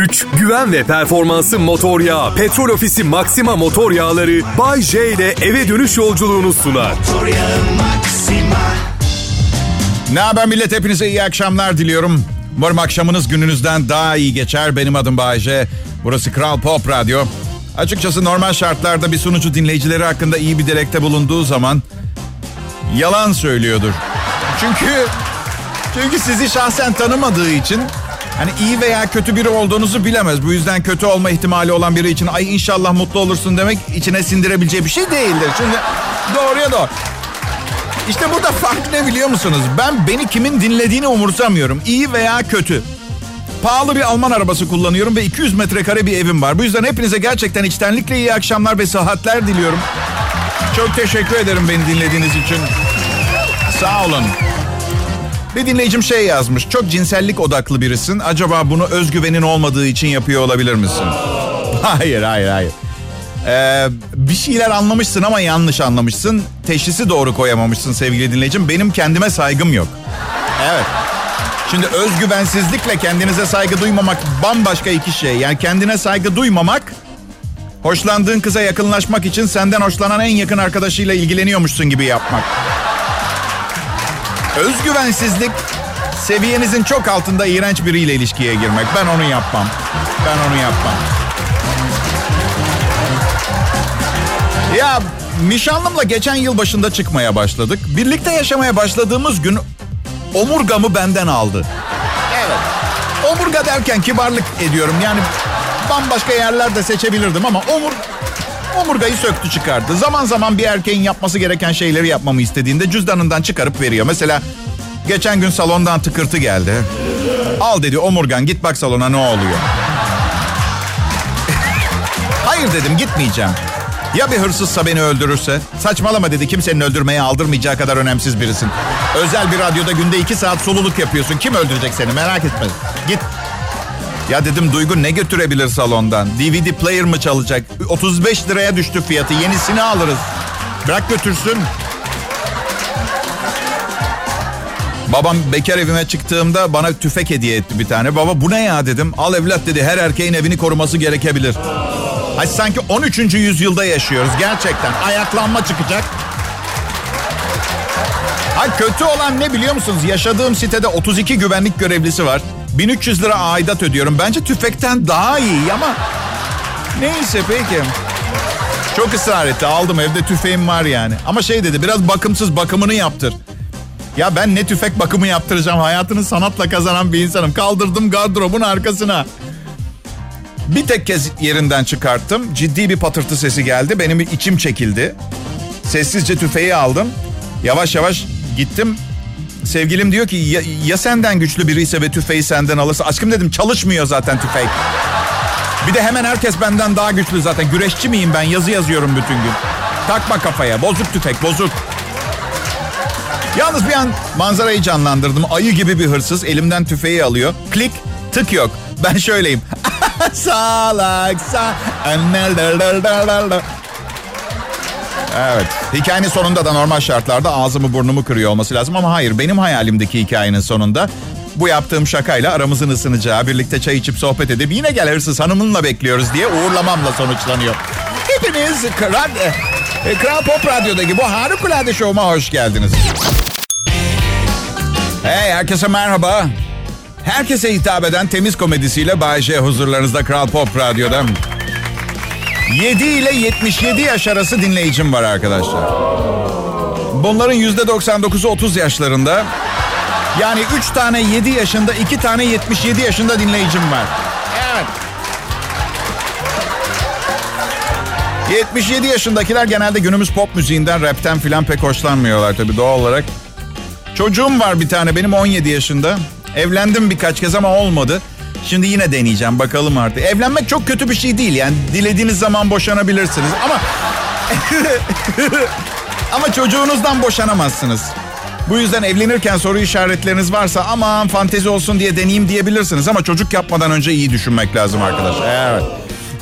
Güç, güven ve performansı motor yağı Petrol Ofisi Maxima motor yağları Bay J ile eve dönüş yolculuğunu sunar. Ne haber millet, hepinize iyi akşamlar diliyorum. Umarım akşamınız gününüzden daha iyi geçer. Benim adım Bay J. Burası Kral Pop Radyo. Açıkçası normal şartlarda bir sunucu dinleyicileri hakkında iyi bir dilekte bulunduğu zaman yalan söylüyordur. Çünkü sizi şahsen tanımadığı için hani iyi veya kötü biri olduğunuzu bilemez. Bu yüzden kötü olma ihtimali olan biri için ay inşallah mutlu olursun demek içine sindirebileceği bir şey değildir. Şimdi doğruya doğru. İşte burada fark ne biliyor musunuz? Beni kimin dinlediğini umursamıyorum. İyi veya kötü. Pahalı bir Alman arabası kullanıyorum ve 200 metrekare bir evim var. Bu yüzden hepinize gerçekten içtenlikle iyi akşamlar ve sıhhatler diliyorum. Çok teşekkür ederim beni dinlediğiniz için. Sağ olun. Bir dinleyicim yazmış. Çok cinsellik odaklı birisin. Acaba bunu özgüvenin olmadığı için yapıyor olabilir misin? Hayır. Bir şeyler anlamışsın ama yanlış anlamışsın. Teşhisi doğru koyamamışsın sevgili dinleyicim. Benim kendime saygım yok. Evet. Şimdi özgüvensizlikle kendinize saygı duymamak bambaşka iki şey. Yani kendine saygı duymamak, hoşlandığın kıza yakınlaşmak için senden hoşlanan en yakın arkadaşıyla ilgileniyormuşsun gibi yapmak. Özgüvensizlik, seviyenizin çok altında iğrenç biriyle ilişkiye girmek. Ben onu yapmam. Ya nişanlımla geçen yıl başında çıkmaya başladık. Birlikte yaşamaya başladığımız gün omurgamı benden aldı. Evet. Omurga derken kibarlık ediyorum. Yani bambaşka yerler de seçebilirdim ama omurgayı söktü çıkardı. Zaman zaman bir erkeğin yapması gereken şeyleri yapmamı istediğinde cüzdanından çıkarıp veriyor. Mesela geçen gün salondan tıkırtı geldi. Al dedi omurgan, git bak salona ne oluyor. Hayır dedim, gitmeyeceğim. Ya bir hırsızsa beni öldürürse? Saçmalama dedi, kimsenin öldürmeye aldırmayacağı kadar önemsiz birisin. Özel bir radyoda günde 2 saat soluluk yapıyorsun. Kim öldürecek seni, merak etme. Git. Ya dedim Duygu, ne götürebilir salondan? DVD player mı çalacak? 35 liraya düştü fiyatı, yenisini alırız. Bırak götürsün. Babam bekar evime çıktığımda bana tüfek hediye etti bir tane. Baba bu ne ya dedim. Al evlat dedi, her erkeğin evini koruması gerekebilir. Ay sanki 13. yüzyılda yaşıyoruz gerçekten. Ayaklanma çıkacak. Ay kötü olan ne biliyor musunuz? Yaşadığım sitede 32 güvenlik görevlisi var. 1300 lira aidat ödüyorum. Bence tüfekten daha iyi ama neyse peki. Çok ısrar etti. Aldım, evde tüfeğim var yani. Ama dedi biraz bakımsız, bakımını yaptır. Ya ben ne tüfek bakımı yaptıracağım? Hayatını sanatla kazanan bir insanım. Kaldırdım gardırobun arkasına. Bir tek kez yerinden çıkarttım. Ciddi bir patırtı sesi geldi. Benim içim çekildi. Sessizce tüfeği aldım. Yavaş yavaş gittim. Sevgilim diyor ki ya senden güçlü biriyse ve tüfeği senden alırsa. Aşkım dedim, çalışmıyor zaten tüfek. Bir de hemen herkes benden daha güçlü zaten. Güreşçi miyim ben? Yazı yazıyorum bütün gün. Takma kafaya. Bozuk tüfek, bozuk. Yalnız bir an manzarayı canlandırdım. Ayı gibi bir hırsız elimden tüfeği alıyor. Klik, tık yok. Ben şöyleyim. Evet. Hikayenin sonunda da normal şartlarda ağzımı burnumu kırıyor olması lazım ama hayır, benim hayalimdeki hikayenin sonunda bu yaptığım şakayla aramızın ısınacağı, birlikte çay içip sohbet edip yine gel hırsız hanımınla bekliyoruz diye uğurlamamla sonuçlanıyor. Hepiniz Kral Pop Radyo'daki bu harikulade şovuma hoş geldiniz. Hey herkese merhaba. Herkese hitap eden temiz komedisiyle Bay J huzurlarınızda Kral Pop Radyo'da. 7 ile 77 yaş arası dinleyicim var arkadaşlar. Bunların %99'u 30 yaşlarında. Yani 3 tane 7 yaşında, 2 tane 77 yaşında dinleyicim var. Evet. 77 yaşındakiler genelde günümüz pop müziğinden, rapten filan pek hoşlanmıyorlar tabii doğal olarak. Çocuğum var bir tane benim, 17 yaşında. Evlendim birkaç kez ama olmadı. Şimdi yine deneyeceğim, bakalım artık. Evlenmek çok kötü bir şey değil yani. Dilediğiniz zaman boşanabilirsiniz ama... ama çocuğunuzdan boşanamazsınız. Bu yüzden evlenirken soru işaretleriniz varsa aman fantezi olsun diye deneyeyim diyebilirsiniz. Ama çocuk yapmadan önce iyi düşünmek lazım arkadaşlar. Evet.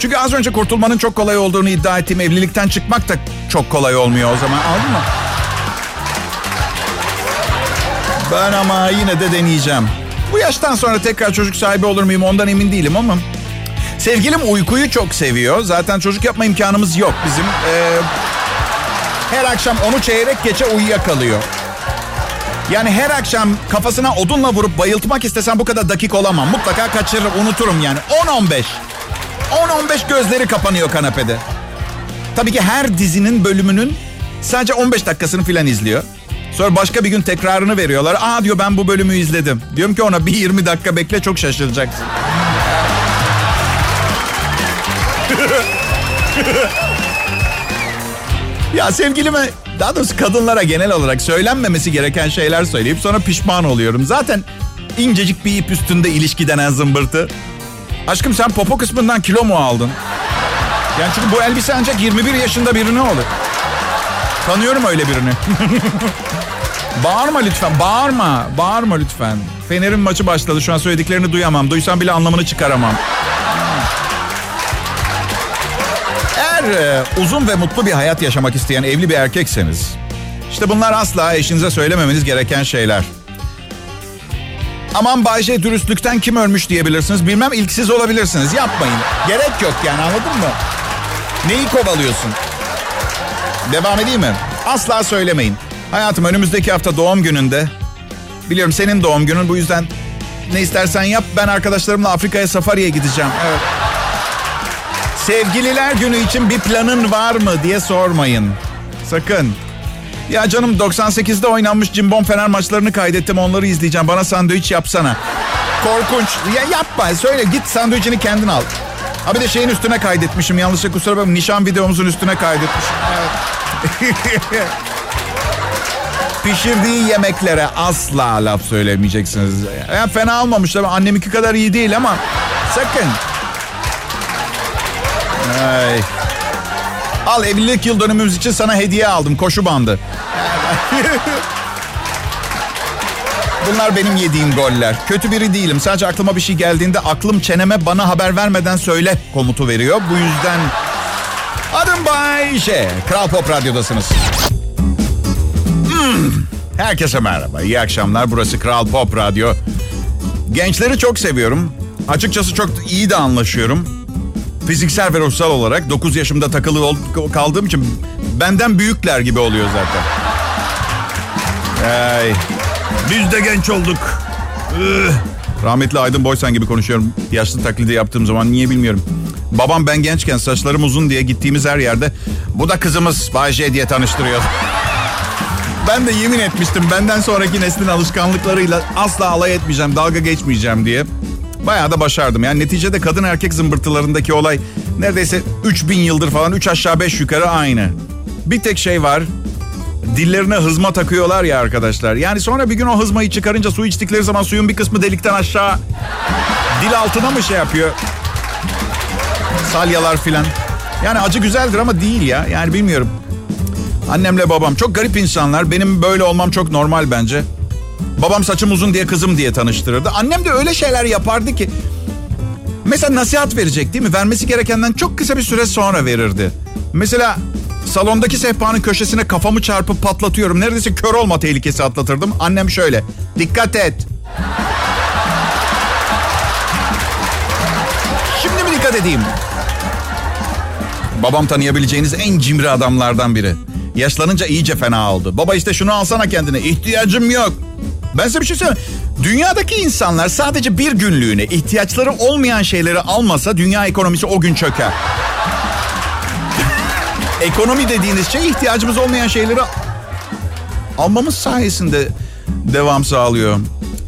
Çünkü az önce kurtulmanın çok kolay olduğunu iddia ettiğim evlilikten çıkmak da çok kolay olmuyor o zaman. Anladın mı? Ben ama yine de deneyeceğim. Bu yaştan sonra tekrar çocuk sahibi olur muyum ondan emin değilim ama Sevgilim uykuyu çok seviyor. Zaten çocuk yapma imkanımız yok bizim. Her akşam 10'u çeyrek geçe uyuyakalıyor. Yani her akşam kafasına odunla vurup bayıltmak istesem bu kadar dakik olamam. Mutlaka kaçırırım, unuturum yani. 10-15 gözleri kapanıyor kanapede. Tabii ki her dizinin bölümünün sadece 15 dakikasını filan izliyor. Sonra başka bir gün tekrarını veriyorlar. Aa diyor, ben bu bölümü izledim. Diyorum ki ona bir 20 dakika bekle, çok şaşıracaksın. Ya sevgilime, daha doğrusu kadınlara genel olarak söylenmemesi gereken şeyler söyleyip sonra pişman oluyorum. Zaten incecik bir ip üstünde ilişki denen zımbırtı. Aşkım sen popo kısmından kilo mu aldın? Yani çünkü bu elbise ancak 21 yaşında birine olur. Tanıyorum öyle birini. Bağırma lütfen, bağırma. Bağırma lütfen. Fener'in maçı başladı. Şu an söylediklerini duyamam. Duysam bile anlamını çıkaramam. Eğer uzun ve mutlu bir hayat yaşamak isteyen evli bir erkekseniz, işte bunlar asla eşinize söylememeniz gereken şeyler. Aman Bay J, dürüstlükten kim ölmüş diyebilirsiniz. Bilmem, ilk siz olabilirsiniz. Yapmayın. Gerek yok yani, anladın mı? Neyi kovalıyorsun? Devam edeyim mi? Asla söylemeyin. Hayatım, önümüzdeki hafta doğum gününde. Biliyorum senin doğum günün, bu yüzden ne istersen yap. Ben arkadaşlarımla Afrika'ya safariye gideceğim. Evet. Sevgililer günü için bir planın var mı diye sormayın. Sakın. Ya canım, 98'de oynanmış cimbom Fener maçlarını kaydettim, onları izleyeceğim. Bana sandviç yapsana. Korkunç. Ya yapma, söyle, git sandviçini kendin al. Ha bir de şeyin üstüne kaydetmişim. Yanlışlıkla, kusura bakma, nişan videomuzun üstüne kaydetmişim. Evet. Pişirdiği yemeklere asla laf söylemeyeceksiniz. Ya fena olmamış tabii. Anneminki kadar iyi değil ama sakın. Ay. Al, evlilik yıl dönümümüz için sana hediye aldım. Koşu bandı. Bunlar benim yediğim goller. Kötü biri değilim. Sadece aklıma bir şey geldiğinde aklım çeneme bana haber vermeden söyle komutu veriyor. Bu yüzden adım Bay J. Kral Pop Radyo'dasınız. Herkese merhaba. İyi akşamlar. Burası Kral Pop Radyo. Gençleri çok seviyorum. Açıkçası çok iyi de anlaşıyorum. Fiziksel ve ruhsal olarak 9 yaşımda takılı kaldığım için benden büyükler gibi oluyor zaten. Ay, biz de genç olduk. Rahmetli Aydın Boysan gibi konuşuyorum. Yaşlı taklidi yaptığım zaman niye bilmiyorum. Babam ben gençken saçlarım uzun diye gittiğimiz her yerde bu da kızımız Bay J diye tanıştırıyor. Ben de yemin etmiştim benden sonraki neslin alışkanlıklarıyla asla alay etmeyeceğim, dalga geçmeyeceğim diye. Bayağı da başardım. Yani neticede kadın erkek zımbırtılarındaki olay neredeyse 3000 yıldır falan 3 aşağı 5 yukarı aynı. Bir tek şey var. Dillerine hızma takıyorlar ya arkadaşlar. Yani sonra bir gün o hızmayı çıkarınca su içtikleri zaman suyun bir kısmı delikten aşağı dil altına mı şey yapıyor? Salyalar filan. Yani acı güzeldir ama değil ya. Yani bilmiyorum. Annemle babam çok garip insanlar. Benim böyle olmam çok normal bence. Babam saçım uzun diye kızım diye tanıştırırdı. Annem de öyle şeyler yapardı ki. Mesela nasihat verecek değil mi? Vermesi gerekenden çok kısa bir süre sonra verirdi. Mesela salondaki sehpanın köşesine kafamı çarpıp patlatıyorum. Neredeyse kör olma tehlikesi atlatırdım. Annem şöyle. Dikkat et. Şimdi mi dikkat edeyim? Babam tanıyabileceğiniz en cimri adamlardan biri. Yaşlanınca iyice fena oldu. Baba işte şunu alsana kendine. İhtiyacım yok. Ben size bir şey söyleyeyim. Dünyadaki insanlar sadece bir günlüğüne ihtiyaçları olmayan şeyleri almasa dünya ekonomisi o gün çöker. Ekonomi dediğiniz şey ihtiyacımız olmayan şeyleri almamız sayesinde devam sağlıyor.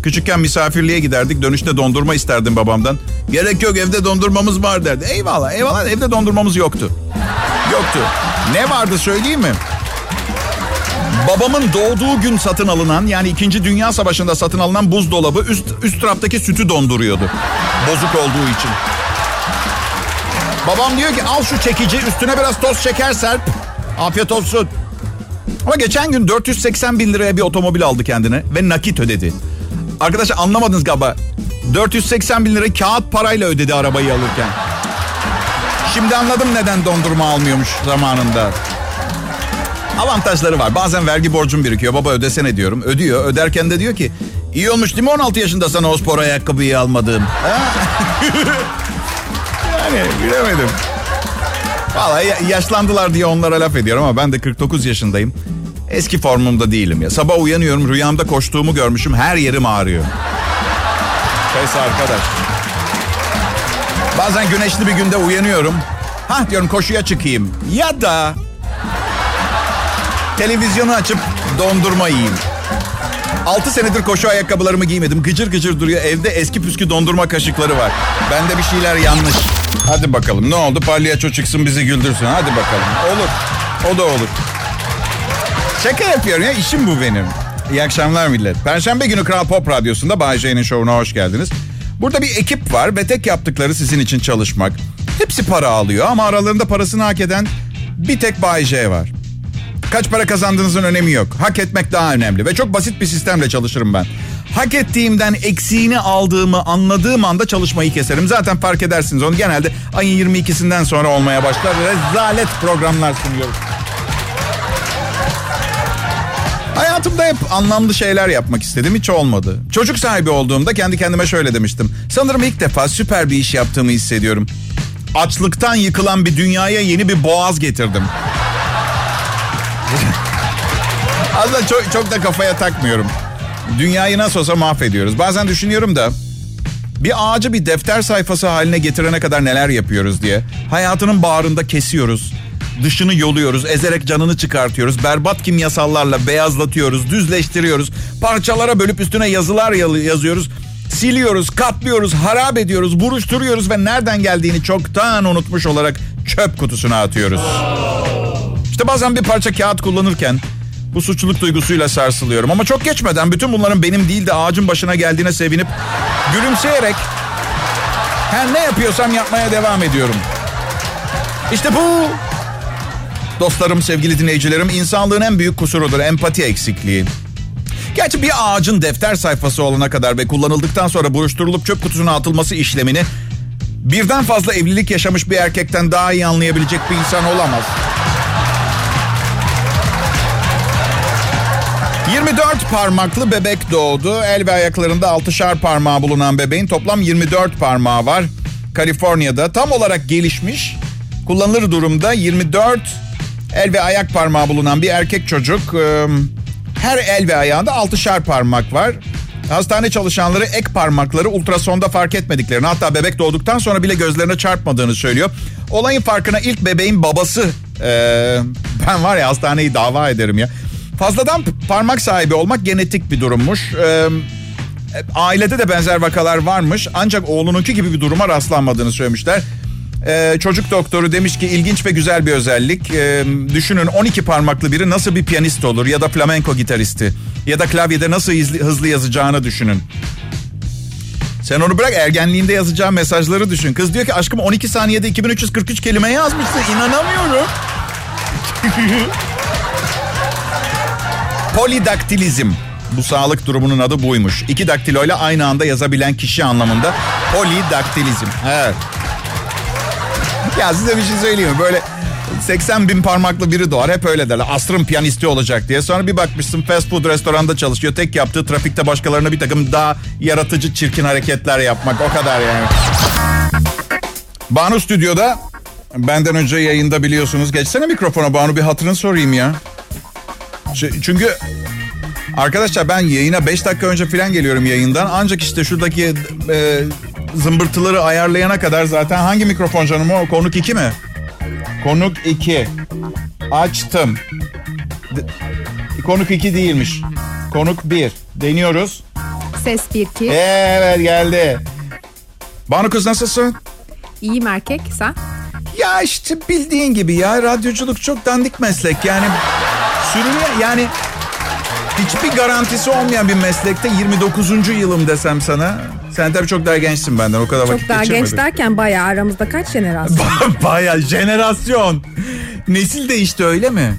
Küçükken misafirliğe giderdik. Dönüşte dondurma isterdim babamdan. Gerek yok, evde dondurmamız var derdi. Eyvallah, eyvallah, evde dondurmamız yoktu. Yoktu. Ne vardı söyleyeyim mi? Babamın doğduğu gün satın alınan, yani 2. Dünya Savaşı'nda satın alınan buzdolabı üst taraftaki sütü donduruyordu. Bozuk olduğu için. Babam diyor ki al şu çekici, üstüne biraz toz şeker serp. Afiyet olsun. Ama geçen gün 480 bin liraya bir otomobil aldı kendine ve nakit ödedi. Arkadaşlar anlamadınız galiba. 480 bin lira kağıt parayla ödedi arabayı alırken. Şimdi anladım neden dondurma almıyormuş zamanında. Avantajları var. Bazen vergi borcum birikiyor. Baba ödesene diyorum. Ödüyor. Öderken de diyor ki iyi olmuş değil mi 16 yaşında sana o spor ayakkabıyı almadığım? Bilemedim. Vallahi yaşlandılar diye onlara laf ediyorum ama ben de 49 yaşındayım. Eski formumda değilim ya. Sabah uyanıyorum, rüyamda koştuğumu görmüşüm, her yerim ağrıyor. Neyse arkadaş. Bazen güneşli bir günde uyanıyorum. Hah diyorum, koşuya çıkayım. Ya da televizyonu açıp dondurma yiyeyim. 6 senedir koşu ayakkabılarımı giymedim. Gıcır gıcır duruyor. Evde eski püskü dondurma kaşıkları var. Bende bir şeyler yanlış. Hadi bakalım ne oldu? Palyaço çıksın bizi güldürsün. Hadi bakalım. Olur. O da olur. Şaka yapıyorum ya. İşim bu benim. İyi akşamlar millet. Perşembe günü Kral Pop Radyosu'nda Bay J'nin şovuna hoş geldiniz. Burada bir ekip var ve tek yaptıkları sizin için çalışmak. Hepsi para alıyor ama aralarında parasını hak eden bir tek Bay J var. Kaç para kazandığınızın önemi yok. Hak etmek daha önemli ve çok basit bir sistemle çalışırım ben. Hak ettiğimden eksiğini aldığımı anladığım anda çalışmayı keserim. Zaten fark edersiniz onu, genelde ayın 22'sinden sonra olmaya başlar. Rezalet programlar sunuyorum. Hayatımda hep anlamlı şeyler yapmak istedim, hiç olmadı. Çocuk sahibi olduğumda kendi kendime şöyle demiştim. Sanırım ilk defa süper bir iş yaptığımı hissediyorum. Açlıktan yıkılan bir dünyaya yeni bir boğaz getirdim. Aslında çok da kafaya takmıyorum. Dünyayı nasıl olsa mahvediyoruz. Bazen düşünüyorum da bir ağacı bir defter sayfası haline getirene kadar neler yapıyoruz diye. Hayatının bağrında kesiyoruz. Dışını yoluyoruz, ezerek canını çıkartıyoruz. Berbat kimyasallarla beyazlatıyoruz, düzleştiriyoruz. Parçalara bölüp üstüne yazılar yazıyoruz. Siliyoruz, katlıyoruz, harap ediyoruz, buruşturuyoruz ve nereden geldiğini çoktan unutmuş olarak çöp kutusuna atıyoruz. İşte bazen bir parça kağıt kullanırken bu suçluluk duygusuyla sarsılıyorum. Ama çok geçmeden bütün bunların benim değil de ağacın başına geldiğine sevinip gülümseyerek her ne yapıyorsam yapmaya devam ediyorum. İşte bu... Dostlarım, sevgili dinleyicilerim, insanlığın en büyük kusurudur empati eksikliği. Gerçi bir ağacın defter sayfası olana kadar ve kullanıldıktan sonra buruşturulup çöp kutusuna atılması işlemini birden fazla evlilik yaşamış bir erkekten daha iyi anlayabilecek bir insan olamaz. 24 parmaklı bebek doğdu. El ve ayaklarında 6'şar parmağı bulunan bebeğin toplam 24 parmağı var. Kaliforniya'da tam olarak gelişmiş, kullanılır durumda 24 el ve ayak parmağı bulunan bir erkek çocuk. Her el ve ayağında 6'şar parmak var. Hastane çalışanları ek parmakları ultrasonda fark etmediklerini, hatta bebek doğduktan sonra bile gözlerine çarpmadığını söylüyor. Olayın farkına ilk bebeğin babası, ben var ya hastaneyi dava ederim ya. Fazladan parmak sahibi olmak genetik bir durummuş. Ailede de benzer vakalar varmış ancak oğlununki gibi bir duruma rastlanmadığını söylemişler. Çocuk doktoru demiş ki ilginç ve güzel bir özellik. Düşünün 12 parmaklı biri nasıl bir piyanist olur ya da flamenko gitaristi ya da klavyede nasıl hızlı yazacağını düşünün. Sen onu bırak, ergenliğinde yazacağı mesajları düşün. Kız diyor ki aşkım 12 saniyede 2343 kelime yazmışsın, inanamıyorum. Polidaktilizm. Bu sağlık durumunun adı buymuş. 2 daktiloyla aynı anda yazabilen kişi anlamında polidaktilizm. Evet. Ya size bir şey söyleyeyim mi? Böyle 80.000 parmaklı biri doğar. Hep öyle derler. Asrın piyanisti olacak diye. Sonra bir bakmışsın fast food restoranda çalışıyor. Tek yaptığı trafikte başkalarına bir takım daha yaratıcı çirkin hareketler yapmak. O kadar yani. Banu stüdyoda. Benden önce yayında biliyorsunuz. Geçsene mikrofona Banu, bir hatırını sorayım ya. Çünkü arkadaşlar ben yayına 5 dakika önce falan geliyorum yayından. Ancak işte şuradaki... zımbırtıları ayarlayana kadar zaten hangi mikrofon canım o? Konuk 2 mi? Konuk 2. Açtım. Konuk 2 değilmiş. Konuk 1. Deniyoruz. Ses 1-2. Evet geldi. Banu kız nasılsın? İyiyim erkek, sen? Ya işte bildiğin gibi ya, radyoculuk çok dandik meslek. Yani sürünüyor yani... Hiçbir garantisi olmayan bir meslekte 29. yılım desem sana. Sen tabii çok daha gençsin benden, o kadar çok vakit geçirmedim. Çok daha genç derken bayağı, aramızda kaç jenerasyon? Bayağı jenerasyon. Nesil değişti öyle mi?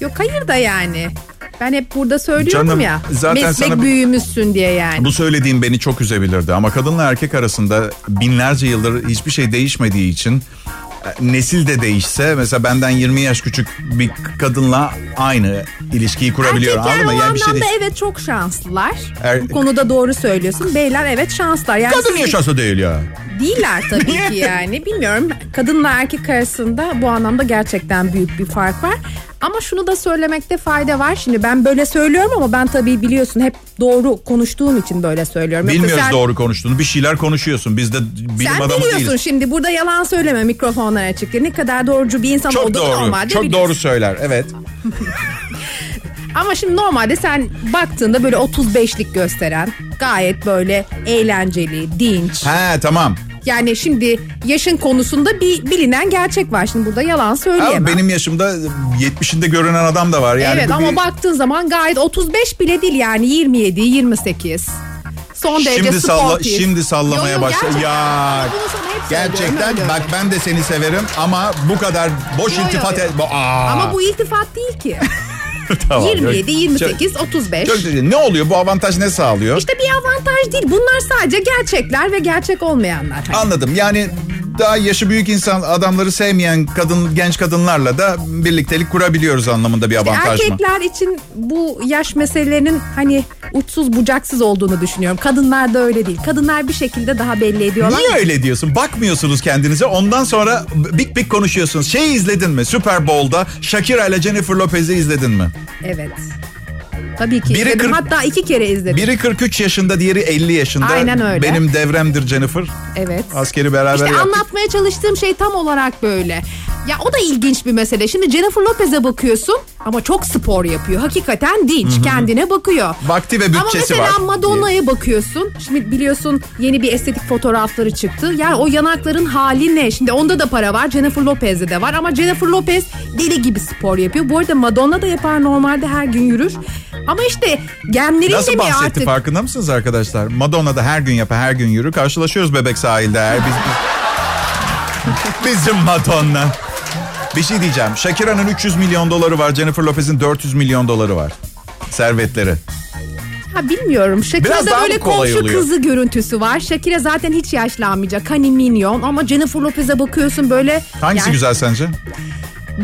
Yok hayır da yani. Ben hep burada söylüyorum canım, ya. Meslek büyümüşsün diye yani. Bu söylediğim beni çok üzebilirdi ama kadınla erkek arasında binlerce yıldır hiçbir şey değişmediği için... nesil de değişse, mesela benden 20 yaş küçük bir kadınla aynı ilişkiyi kurabiliyor. Erkekler o anlamda yani evet çok şanslılar. Bu konuda doğru söylüyorsun. Beyler evet şanslılar. Yani kadın niye şanslı değil ya? Değiller tabii ki yani. Bilmiyorum. Kadınla erkek arasında bu anlamda gerçekten büyük bir fark var. Ama şunu da söylemekte fayda var. Şimdi ben böyle söylüyorum ama ben tabii biliyorsun hep doğru konuştuğum için böyle söylüyorum. Bilmiyoruz sen, doğru konuştuğunu. Bir şeyler konuşuyorsun. Biz de bilim adamı değiliz. Sen biliyorsun şimdi. Burada yalan söyleme, mikrofonlar açık. Ne kadar doğrucu bir insan olduğunu normalde biliyorsun. Çok doğru söyler. Evet. Ama şimdi normalde sen baktığında böyle 35'lik gösteren, gayet böyle eğlenceli, dinç. He tamam. Yani şimdi yaşın konusunda bir bilinen gerçek var. Şimdi burada yalan söyleyemem. Abi benim yaşımda 70'inde görünen adam da var. Yani evet ama baktığın zaman gayet 35 bile değil yani 27, 28. Son derece sportif. Şimdi sallamaya başladı. Ya gerçekten bak ben de seni severim ama bu kadar boş iltifat... Ama bu iltifat değil ki. Tamam, 27, 28, 35. Ne oluyor? Bu avantaj ne sağlıyor? İşte bir avantaj değil. Bunlar sadece gerçekler ve gerçek olmayanlar. Anladım. Yani daha yaşı büyük insan adamları sevmeyen genç kadınlarla da birliktelik kurabiliyoruz anlamında bir avantaj mı? Erkekler için bu yaş meselelerinin hani uçsuz bucaksız olduğunu düşünüyorum. Kadınlar da öyle değil. Kadınlar bir şekilde daha belli ediyorlar. Niye öyle diyorsun? Bakmıyorsunuz kendinize. Ondan sonra big big konuşuyorsunuz. Şeyi izledin mi? Super Bowl'da Shakira ile Jennifer Lopez'i izledin mi? Evet. Tabii ki izledim. Hatta 2 kere izledim. Biri 43 yaşında, diğeri 50 yaşında. Aynen öyle. Benim devremdir Jennifer. Evet. Askeri beraber işte yaptık. İşte anlatmaya çalıştığım şey tam olarak böyle. Ya o da ilginç bir mesele. Şimdi Jennifer Lopez'e bakıyorsun ama çok spor yapıyor. Hakikaten dinç, kendine bakıyor. Vakti ve bütçesi var. Ama mesela Madonna'ya bakıyorsun. Şimdi biliyorsun yeni bir estetik fotoğrafları çıktı. Yani o yanakların hali ne? Şimdi onda da para var. Jennifer Lopez'de de var ama Jennifer Lopez deli gibi spor yapıyor. Bu arada Madonna da yapar normalde, her gün yürür. Ama işte genlerin de mi artık? Nasıl bahsetti, farkında mısınız arkadaşlar? Madonna da her gün yapar, her gün yürür. Karşılaşıyoruz Bebek Sahil'de. Bizim Madonna. Bir şey diyeceğim. Shakira'nın $300 milyon var. Jennifer Lopez'in $400 milyon var. Servetleri. Ha bilmiyorum. Shakira'da böyle komşu kızı görüntüsü var. Shakira zaten hiç yaşlanmayacak. Hani minyon ama Jennifer Lopez'e bakıyorsun böyle. Hangisi güzel sence?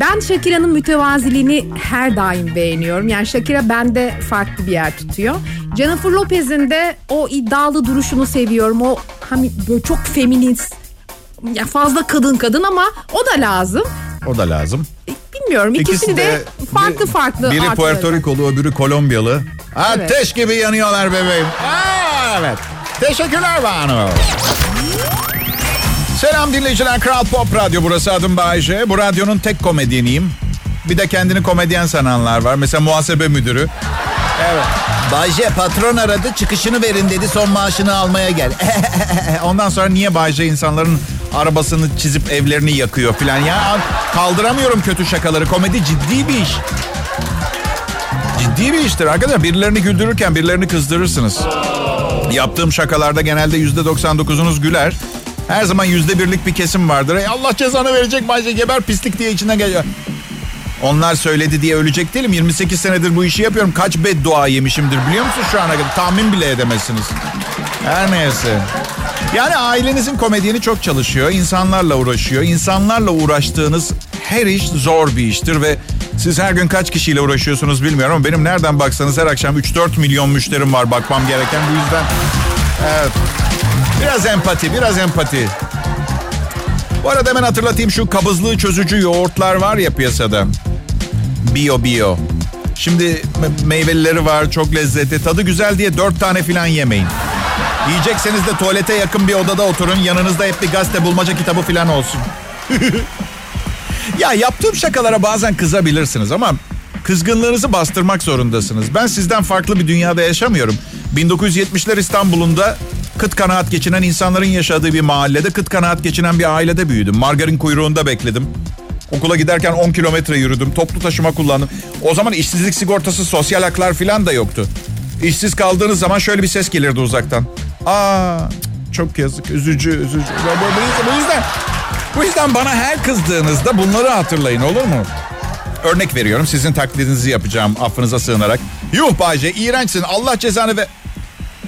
Ben Shakira'nın mütevaziliğini her daim beğeniyorum. Yani Shakira bende farklı bir yer tutuyor. Jennifer Lopez'in de o iddialı duruşunu seviyorum. O hani böyle çok feminist. Ya fazla kadın ama o da lazım. O da lazım. Bilmiyorum. İkisini de farklı. Biri Puerto Rikolu, öbürü Kolombiyalı. Evet. Ateş gibi yanıyorlar bebeğim. Evet. Teşekkürler Banu. Selam dinleyiciler. Kral Pop Radyo burası. Adım Bay J. Bu radyonun tek komedyeniyim. Bir de kendini komedyen sananlar var. Mesela muhasebe müdürü. Evet. Bay J patron aradı, çıkışını verin dedi, son maaşını almaya gel. Ondan sonra niye Bay J insanların arabasını çizip evlerini yakıyor filan ya. Kaldıramıyorum kötü şakaları. Komedi ciddi bir iş. Ciddi bir iştir arkadaşlar. Birilerini güldürürken birilerini kızdırırsınız. Yaptığım şakalarda genelde %99'unuz güler. Her zaman %1'lik bir kesim vardır. Allah cezanı verecek Bay J, geber pislik diye içinden geliyor. Onlar söyledi diye ölecek değilim. 28 senedir bu işi yapıyorum. Kaç beddua yemişimdir biliyor musun şu ana kadar? Tahmin bile edemezsiniz. Her neyse. Yani ailenizin komedyeni çok çalışıyor. İnsanlarla uğraşıyor. İnsanlarla uğraştığınız her iş zor bir iştir ve siz her gün kaç kişiyle uğraşıyorsunuz bilmiyorum ama benim nereden baksanız her akşam 3-4 milyon müşterim var bakmam gereken. Bu yüzden evet. Biraz empati. Bu arada hemen hatırlatayım, şu kabızlığı çözücü yoğurtlar var ya piyasada. Bio. Şimdi meyvelileri var, çok lezzetli. Tadı güzel diye 4 tane falan yemeyin. Yiyecekseniz de tuvalete yakın bir odada oturun. Yanınızda hep bir gazete, bulmaca kitabı falan olsun. Ya yaptığım şakalara bazen kızabilirsiniz ama kızgınlığınızı bastırmak zorundasınız. Ben sizden farklı bir dünyada yaşamıyorum. 1970'ler İstanbul'unda kıt kanaat geçinen insanların yaşadığı bir mahallede, kıt kanaat geçinen bir ailede büyüdüm. Margarin kuyruğunda bekledim. Okula giderken 10 kilometre yürüdüm. Toplu taşıma kullandım. O zaman işsizlik sigortası, sosyal haklar falan da yoktu. İşsiz kaldığınız zaman şöyle bir ses gelirdi uzaktan. Çok yazık, üzücü. Bu yüzden bana her kızdığınızda bunları hatırlayın, olur mu? Örnek veriyorum, sizin taklidinizi yapacağım affınıza sığınarak. Yuh Bay J, iğrençsin, Allah cezanı ve...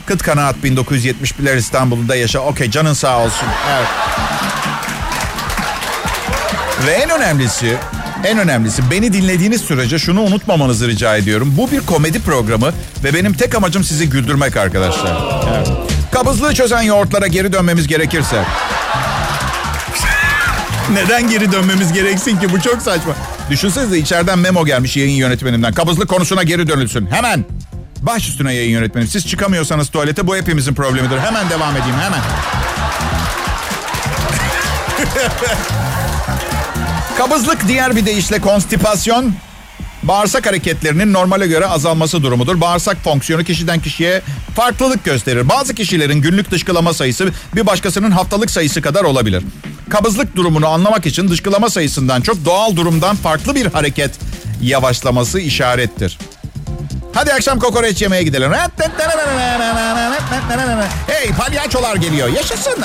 Kıt kanaat 1970'ler İstanbul'da yaşa. Okey, canın sağ olsun. Evet. Ve en önemlisi beni dinlediğiniz sürece şunu unutmamanızı rica ediyorum. Bu bir komedi programı ve benim tek amacım sizi güldürmek arkadaşlar. Evet. Kabızlığı çözen yoğurtlara geri dönmemiz gerekirse. Neden geri dönmemiz gereksin ki? Bu çok saçma. Düşünsenize içeriden memo gelmiş yayın yönetmenimden. Kabızlık konusuna geri dönülsün. Hemen. Baş üstüne yayın yönetmenim. Siz çıkamıyorsanız tuvalete bu hepimizin problemidir. Hemen devam edeyim hemen. Kabızlık diğer bir deyişle konstipasyon, bağırsak hareketlerinin normale göre azalması durumudur. Bağırsak fonksiyonu kişiden kişiye farklılık gösterir. Bazı kişilerin günlük dışkılama sayısı bir başkasının haftalık sayısı kadar olabilir. Kabızlık durumunu anlamak için dışkılama sayısından çok doğal durumdan farklı bir hareket yavaşlaması işarettir. Hadi akşam kokoreç yemeye gidelim. Hey palyaçolar geliyor. Yaşasın.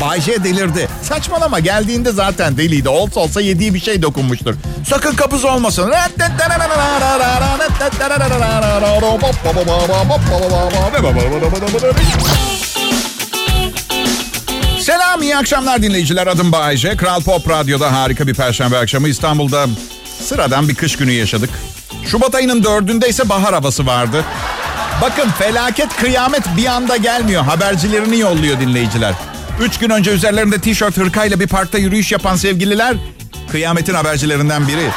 Bay J delirdi. Saçmalama, geldiğinde zaten deliydi. Olsa olsa yediği bir şey dokunmuştur. Sakın kabız olmasın. Selam, iyi akşamlar dinleyiciler. Adım Bay J. Kral Pop Radyo'da harika bir perşembe akşamı. İstanbul'da sıradan bir kış günü yaşadık. Şubat ayının 4'ünde ise bahar havası vardı. Bakın felaket kıyamet bir anda gelmiyor. Habercilerini yolluyor dinleyiciler. 3 gün önce üzerlerinde tişört hırkayla bir parkta yürüyüş yapan sevgililer kıyametin habercilerinden biri.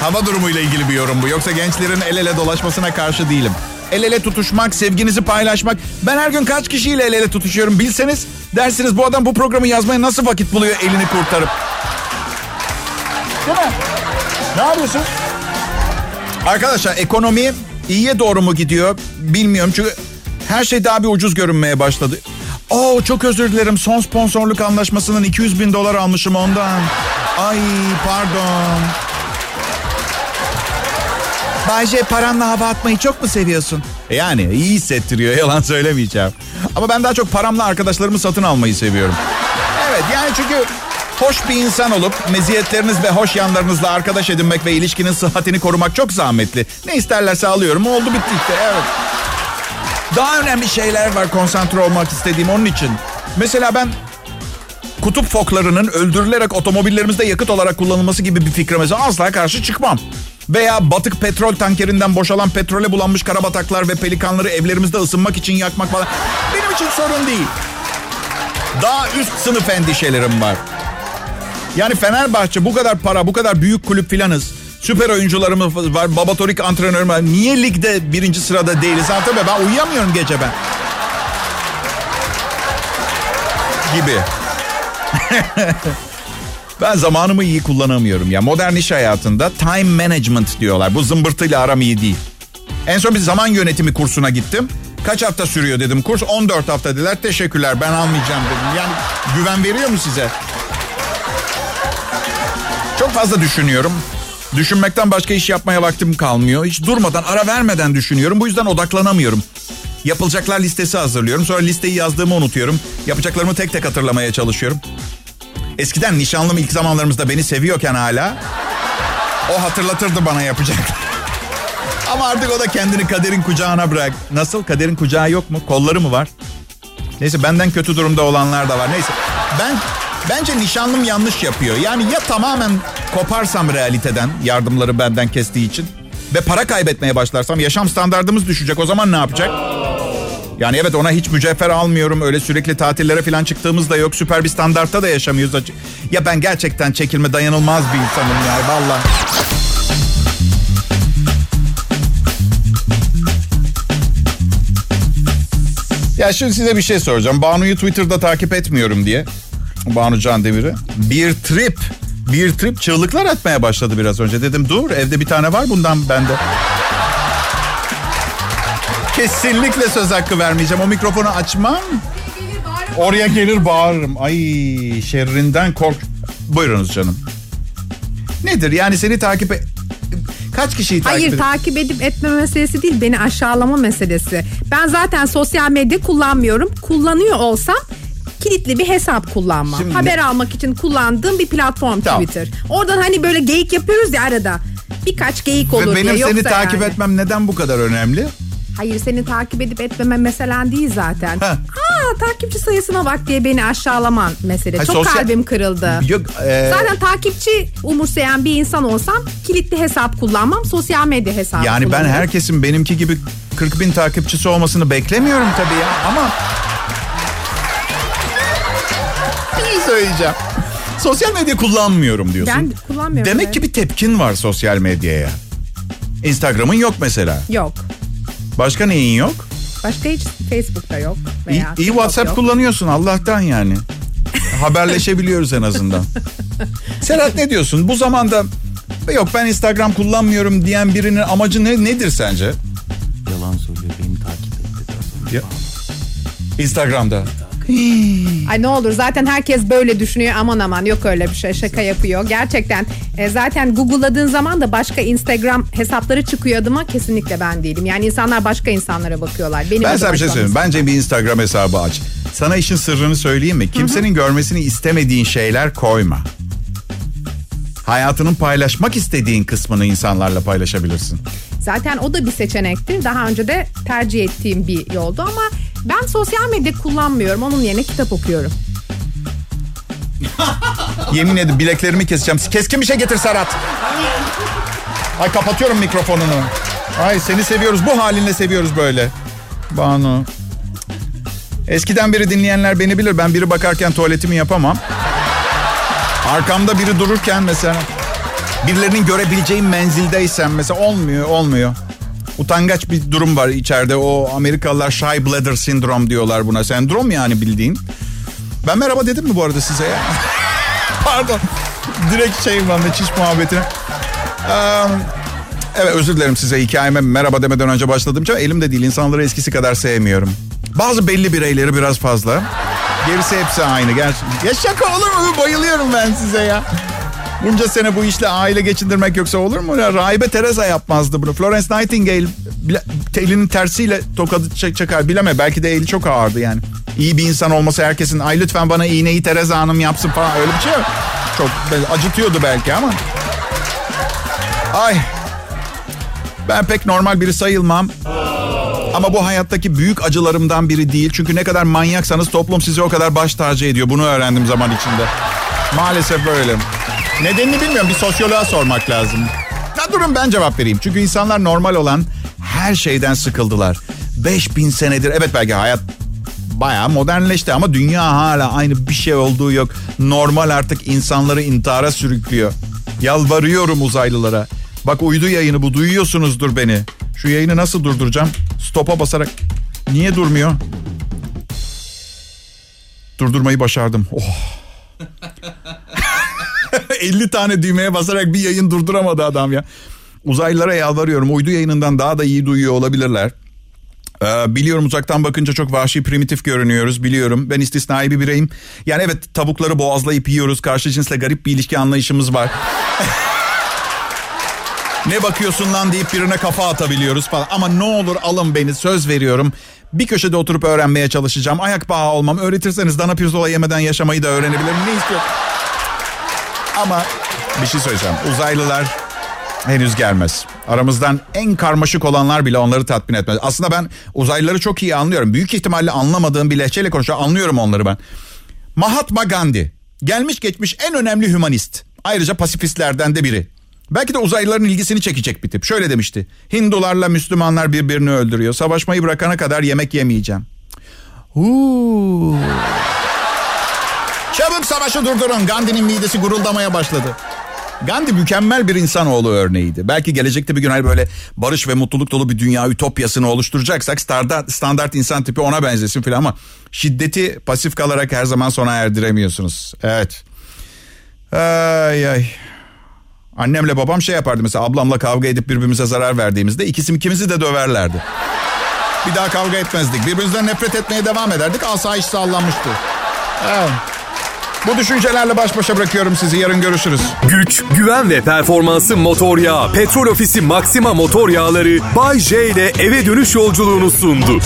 Hava durumuyla ilgili bir yorum bu. Yoksa gençlerin el ele dolaşmasına karşı değilim. El ele tutuşmak, sevginizi paylaşmak. Ben her gün kaç kişiyle el ele tutuşuyorum bilseniz dersiniz bu adam bu programı yazmaya nasıl vakit buluyor elini kurtarıp. Değil mi? Ne yapıyorsun? Arkadaşlar ekonomi iyiye doğru mu gidiyor bilmiyorum. Çünkü her şey daha bir ucuz görünmeye başladı. Çok özür dilerim. Son sponsorluk anlaşmasının $200.000 almışım ondan. Ay pardon. Bay J, paranla hava atmayı çok mu seviyorsun? Yani iyi hissettiriyor, yalan söylemeyeceğim. Ama ben daha çok paramla arkadaşlarımı satın almayı seviyorum. Evet yani çünkü... Hoş bir insan olup meziyetleriniz ve hoş yanlarınızla arkadaş edinmek ve ilişkinin sıhhatini korumak çok zahmetli. Ne isterlerse alıyorum. Oldu bitti işte. Evet. Daha önemli şeyler var konsantre olmak istediğim onun için. Mesela ben kutup foklarının öldürülerek otomobillerimizde yakıt olarak kullanılması gibi bir fikre mesela asla karşı çıkmam. Veya batık petrol tankerinden boşalan petrole bulanmış karabataklar ve pelikanları evlerimizde ısınmak için yakmak falan. Benim için sorun değil. Daha üst sınıf endişelerim var. Yani Fenerbahçe bu kadar para, bu kadar büyük kulüp filanız. Süper oyuncularımız var, babatorik antrenörüm var. Niye ligde 1. sırada değiliz? Zaten ben uyuyamıyorum gece ben. Gibi. Ben zamanımı iyi kullanamıyorum ya. Modern iş hayatında time management diyorlar. Bu zımbırtıyla aram iyi değil. En son bir zaman yönetimi kursuna gittim. Kaç hafta sürüyor dedim kurs. 14 hafta dediler. Teşekkürler ben almayacağım dedim. Yani güven veriyor mu size? Çok fazla düşünüyorum. Düşünmekten başka iş yapmaya vaktim kalmıyor. Hiç durmadan, ara vermeden düşünüyorum. Bu yüzden odaklanamıyorum. Yapılacaklar listesi hazırlıyorum. Sonra listeyi yazdığımı unutuyorum. Yapacaklarımı tek tek hatırlamaya çalışıyorum. Eskiden nişanlım ilk zamanlarımızda beni seviyorken hala... ...o hatırlatırdı bana yapacak. Ama artık o da kendini kaderin kucağına bırak. Nasıl? Kaderin kucağı yok mu? Kolları mı var? Neyse benden kötü durumda olanlar da var. Neyse ben... Bence nişanlım yanlış yapıyor. Yani ya tamamen koparsam realiteden, yardımları benden kestiği için ve para kaybetmeye başlarsam yaşam standardımız düşecek. O zaman ne yapacak? Yani evet ona hiç mücevher almıyorum. Öyle sürekli tatillere falan çıktığımız da yok. Süper bir standartta da yaşamıyoruz. Ya ben gerçekten çekilme dayanılmaz bir insanım ya vallahi. Ya şimdi size bir şey soracağım. Banu'yu Twitter'da takip etmiyorum diye. Banu Can Demir'i. Bir trip çığlıklar atmaya başladı biraz önce. Dedim dur evde bir tane var bundan bende. Kesinlikle söz hakkı vermeyeceğim. O mikrofonu açmam. Oraya gelir bağırırım. Ay şerrinden kork. Buyurunuz canım. Nedir yani seni takip et... Kaç kişiyi takip edip? Hayır takip edip etme meselesi değil. Beni aşağılama meselesi. Ben zaten sosyal medya kullanmıyorum. Kullanıyor olsam... Kilitli bir hesap kullanma. Şimdi haber almak için kullandığım bir platform tamam. Twitter. Oradan hani böyle geyik yapıyoruz ya arada. Birkaç geyik olur. Ve benim diye. Seni yoksa takip etmem neden bu kadar önemli? Hayır seni takip edip etmemem meselen değil zaten. takipçi sayısına bak diye beni aşağılaman mesele. Çok sosyal... kalbim kırıldı. Yok, zaten takipçi umursayan bir insan olsam kilitli hesap kullanmam, sosyal medya hesabı yani kullanırım. Ben herkesin benimki gibi 40 bin takipçisi olmasını beklemiyorum tabii ya, ama bir söyleyeceğim. Sosyal medya kullanmıyorum diyorsun. Ben kullanmıyorum. Demek ki bir tepkin var sosyal medyaya. Instagram'ın yok mesela. Yok. Başka neyin yok? Başka hiç Facebook'ta yok. Veya iyi WhatsApp yok. Kullanıyorsun Allah'tan yani. Haberleşebiliyoruz en azından. Serhat ne diyorsun? Bu zamanda yok ben Instagram kullanmıyorum diyen birinin amacı nedir sence? Yalan söylüyor, beni takip etti. Instagram'da. Ay ne olur, zaten herkes böyle düşünüyor, aman aman, yok öyle bir şey, şaka yapıyor gerçekten. Zaten Google'ladığın zaman da başka Instagram hesapları çıkıyor adıma, kesinlikle ben değilim. Yani insanlar başka insanlara bakıyorlar. Benim ben sana bir şey söyleyeyim, bence bir Instagram hesabı aç. Sana işin sırrını söyleyeyim mi? Kimsenin görmesini istemediğin şeyler koyma. Hayatının paylaşmak istediğin kısmını insanlarla paylaşabilirsin. Zaten o da bir seçenekti. Daha önce de tercih ettiğim bir yoldu ama ben sosyal medya kullanmıyorum. Onun yerine kitap okuyorum. Yemin ederim bileklerimi keseceğim. Keskin bir şey getir Serhat. Ay kapatıyorum mikrofonunu. Ay seni seviyoruz. Bu halinle seviyoruz böyle. Banu. Eskiden beri dinleyenler beni bilir. Ben biri bakarken tuvaletimi yapamam. Arkamda biri dururken mesela. Birilerinin görebileceğim menzildeysem mesela olmuyor. Utangaç bir durum var içeride. O Amerikalılar shy bladder sindrom diyorlar buna. Sendrom yani bildiğin. Ben merhaba dedim mi bu arada size ya? Pardon. Direkt şey bende çiş muhabbetine. Evet özür dilerim size, hikayeme merhaba demeden önce başladım. Çünkü elimde değil, insanları eskisi kadar sevmiyorum. Bazı belli bireyleri biraz fazla. Gerisi hepsi aynı. Ya şaka olur mu? Bayılıyorum ben size ya. Bunca sene bu işle aile geçindirmek yoksa olur mu? Rahibe Teresa yapmazdı bunu. Florence Nightingale elinin tersiyle tokadı çakar. Bileme, belki de eli çok ağırdı yani. İyi bir insan olması herkesin, ay lütfen bana iğneyi Teresa Hanım yapsın falan, öyle bir şey yok. Çok acıtıyordu belki ama. Ay. Ben pek normal biri sayılmam. Ama bu hayattaki büyük acılarımdan biri değil. Çünkü ne kadar manyaksanız toplum sizi o kadar baş tacı ediyor. Bunu öğrendim zaman içinde. Maalesef böyle. Nedenini bilmiyorum. Bir sosyoloğa sormak lazım. Ya durun ben cevap vereyim. Çünkü insanlar normal olan her şeyden sıkıldılar. 5000 senedir. Evet belki hayat bayağı modernleşti ama dünya hala aynı, bir şey olduğu yok. Normal artık insanları intihara sürüklüyor. Yalvarıyorum uzaylılara. Bak uydu yayını bu, duyuyorsunuzdur beni. Şu yayını nasıl durduracağım? Stopa basarak. Niye durmuyor? Durdurmayı başardım. Oh. 50 tane düğmeye basarak bir yayın durduramadı adam ya. Uzaylılara yalvarıyorum. Uydu yayınından daha da iyi duyuyor olabilirler. Biliyorum uzaktan bakınca çok vahşi, primitif görünüyoruz. Biliyorum. Ben istisnai bir bireyim. Yani evet, tavukları boğazlayıp yiyoruz. Karşı cinsle garip bir ilişki anlayışımız var. Ne bakıyorsun lan deyip birine kafa atabiliyoruz falan. Ama ne olur alın beni, söz veriyorum. Bir köşede oturup öğrenmeye çalışacağım. Ayak bağı olmam. Öğretirseniz dana pirzola yemeden yaşamayı da öğrenebilirim. Ne istiyorsun? Ama bir şey söyleyeceğim. Uzaylılar henüz gelmez. Aramızdan en karmaşık olanlar bile onları tatmin etmez. Aslında ben uzaylıları çok iyi anlıyorum. Büyük ihtimalle anlamadığım bir lehçeyle konuşuyor. Anlıyorum onları ben. Mahatma Gandhi. Gelmiş geçmiş en önemli hümanist. Ayrıca pasifistlerden de biri. Belki de uzaylıların ilgisini çekecek bir tip. Şöyle demişti. Hindularla Müslümanlar birbirini öldürüyor. Savaşmayı bırakana kadar yemek yemeyeceğim. Huuu. Çabuk savaşı durdurun. Gandhi'nin midesi guruldamaya başladı. Gandhi mükemmel bir insanoğlu örneğiydi. Belki gelecekte bir gün hani böyle barış ve mutluluk dolu bir dünya ütopyasını oluşturacaksak standart insan tipi ona benzesin filan, ama şiddeti pasif kalarak her zaman sona erdiremiyorsunuz. Evet. Ay ay. Annemle babam şey yapardı mesela, ablamla kavga edip birbirimize zarar verdiğimizde ikimizi de döverlerdi. Bir daha kavga etmezdik. Birbirimizden nefret etmeye devam ederdik. Asayiş sağlanmıştı. Evet. Bu düşüncelerle baş başa bırakıyorum sizi. Yarın görüşürüz. Güç, güven ve performansı motor yağı. Petrol Ofisi Maxima motor yağları Bay J ile eve dönüş yolculuğunu sundu.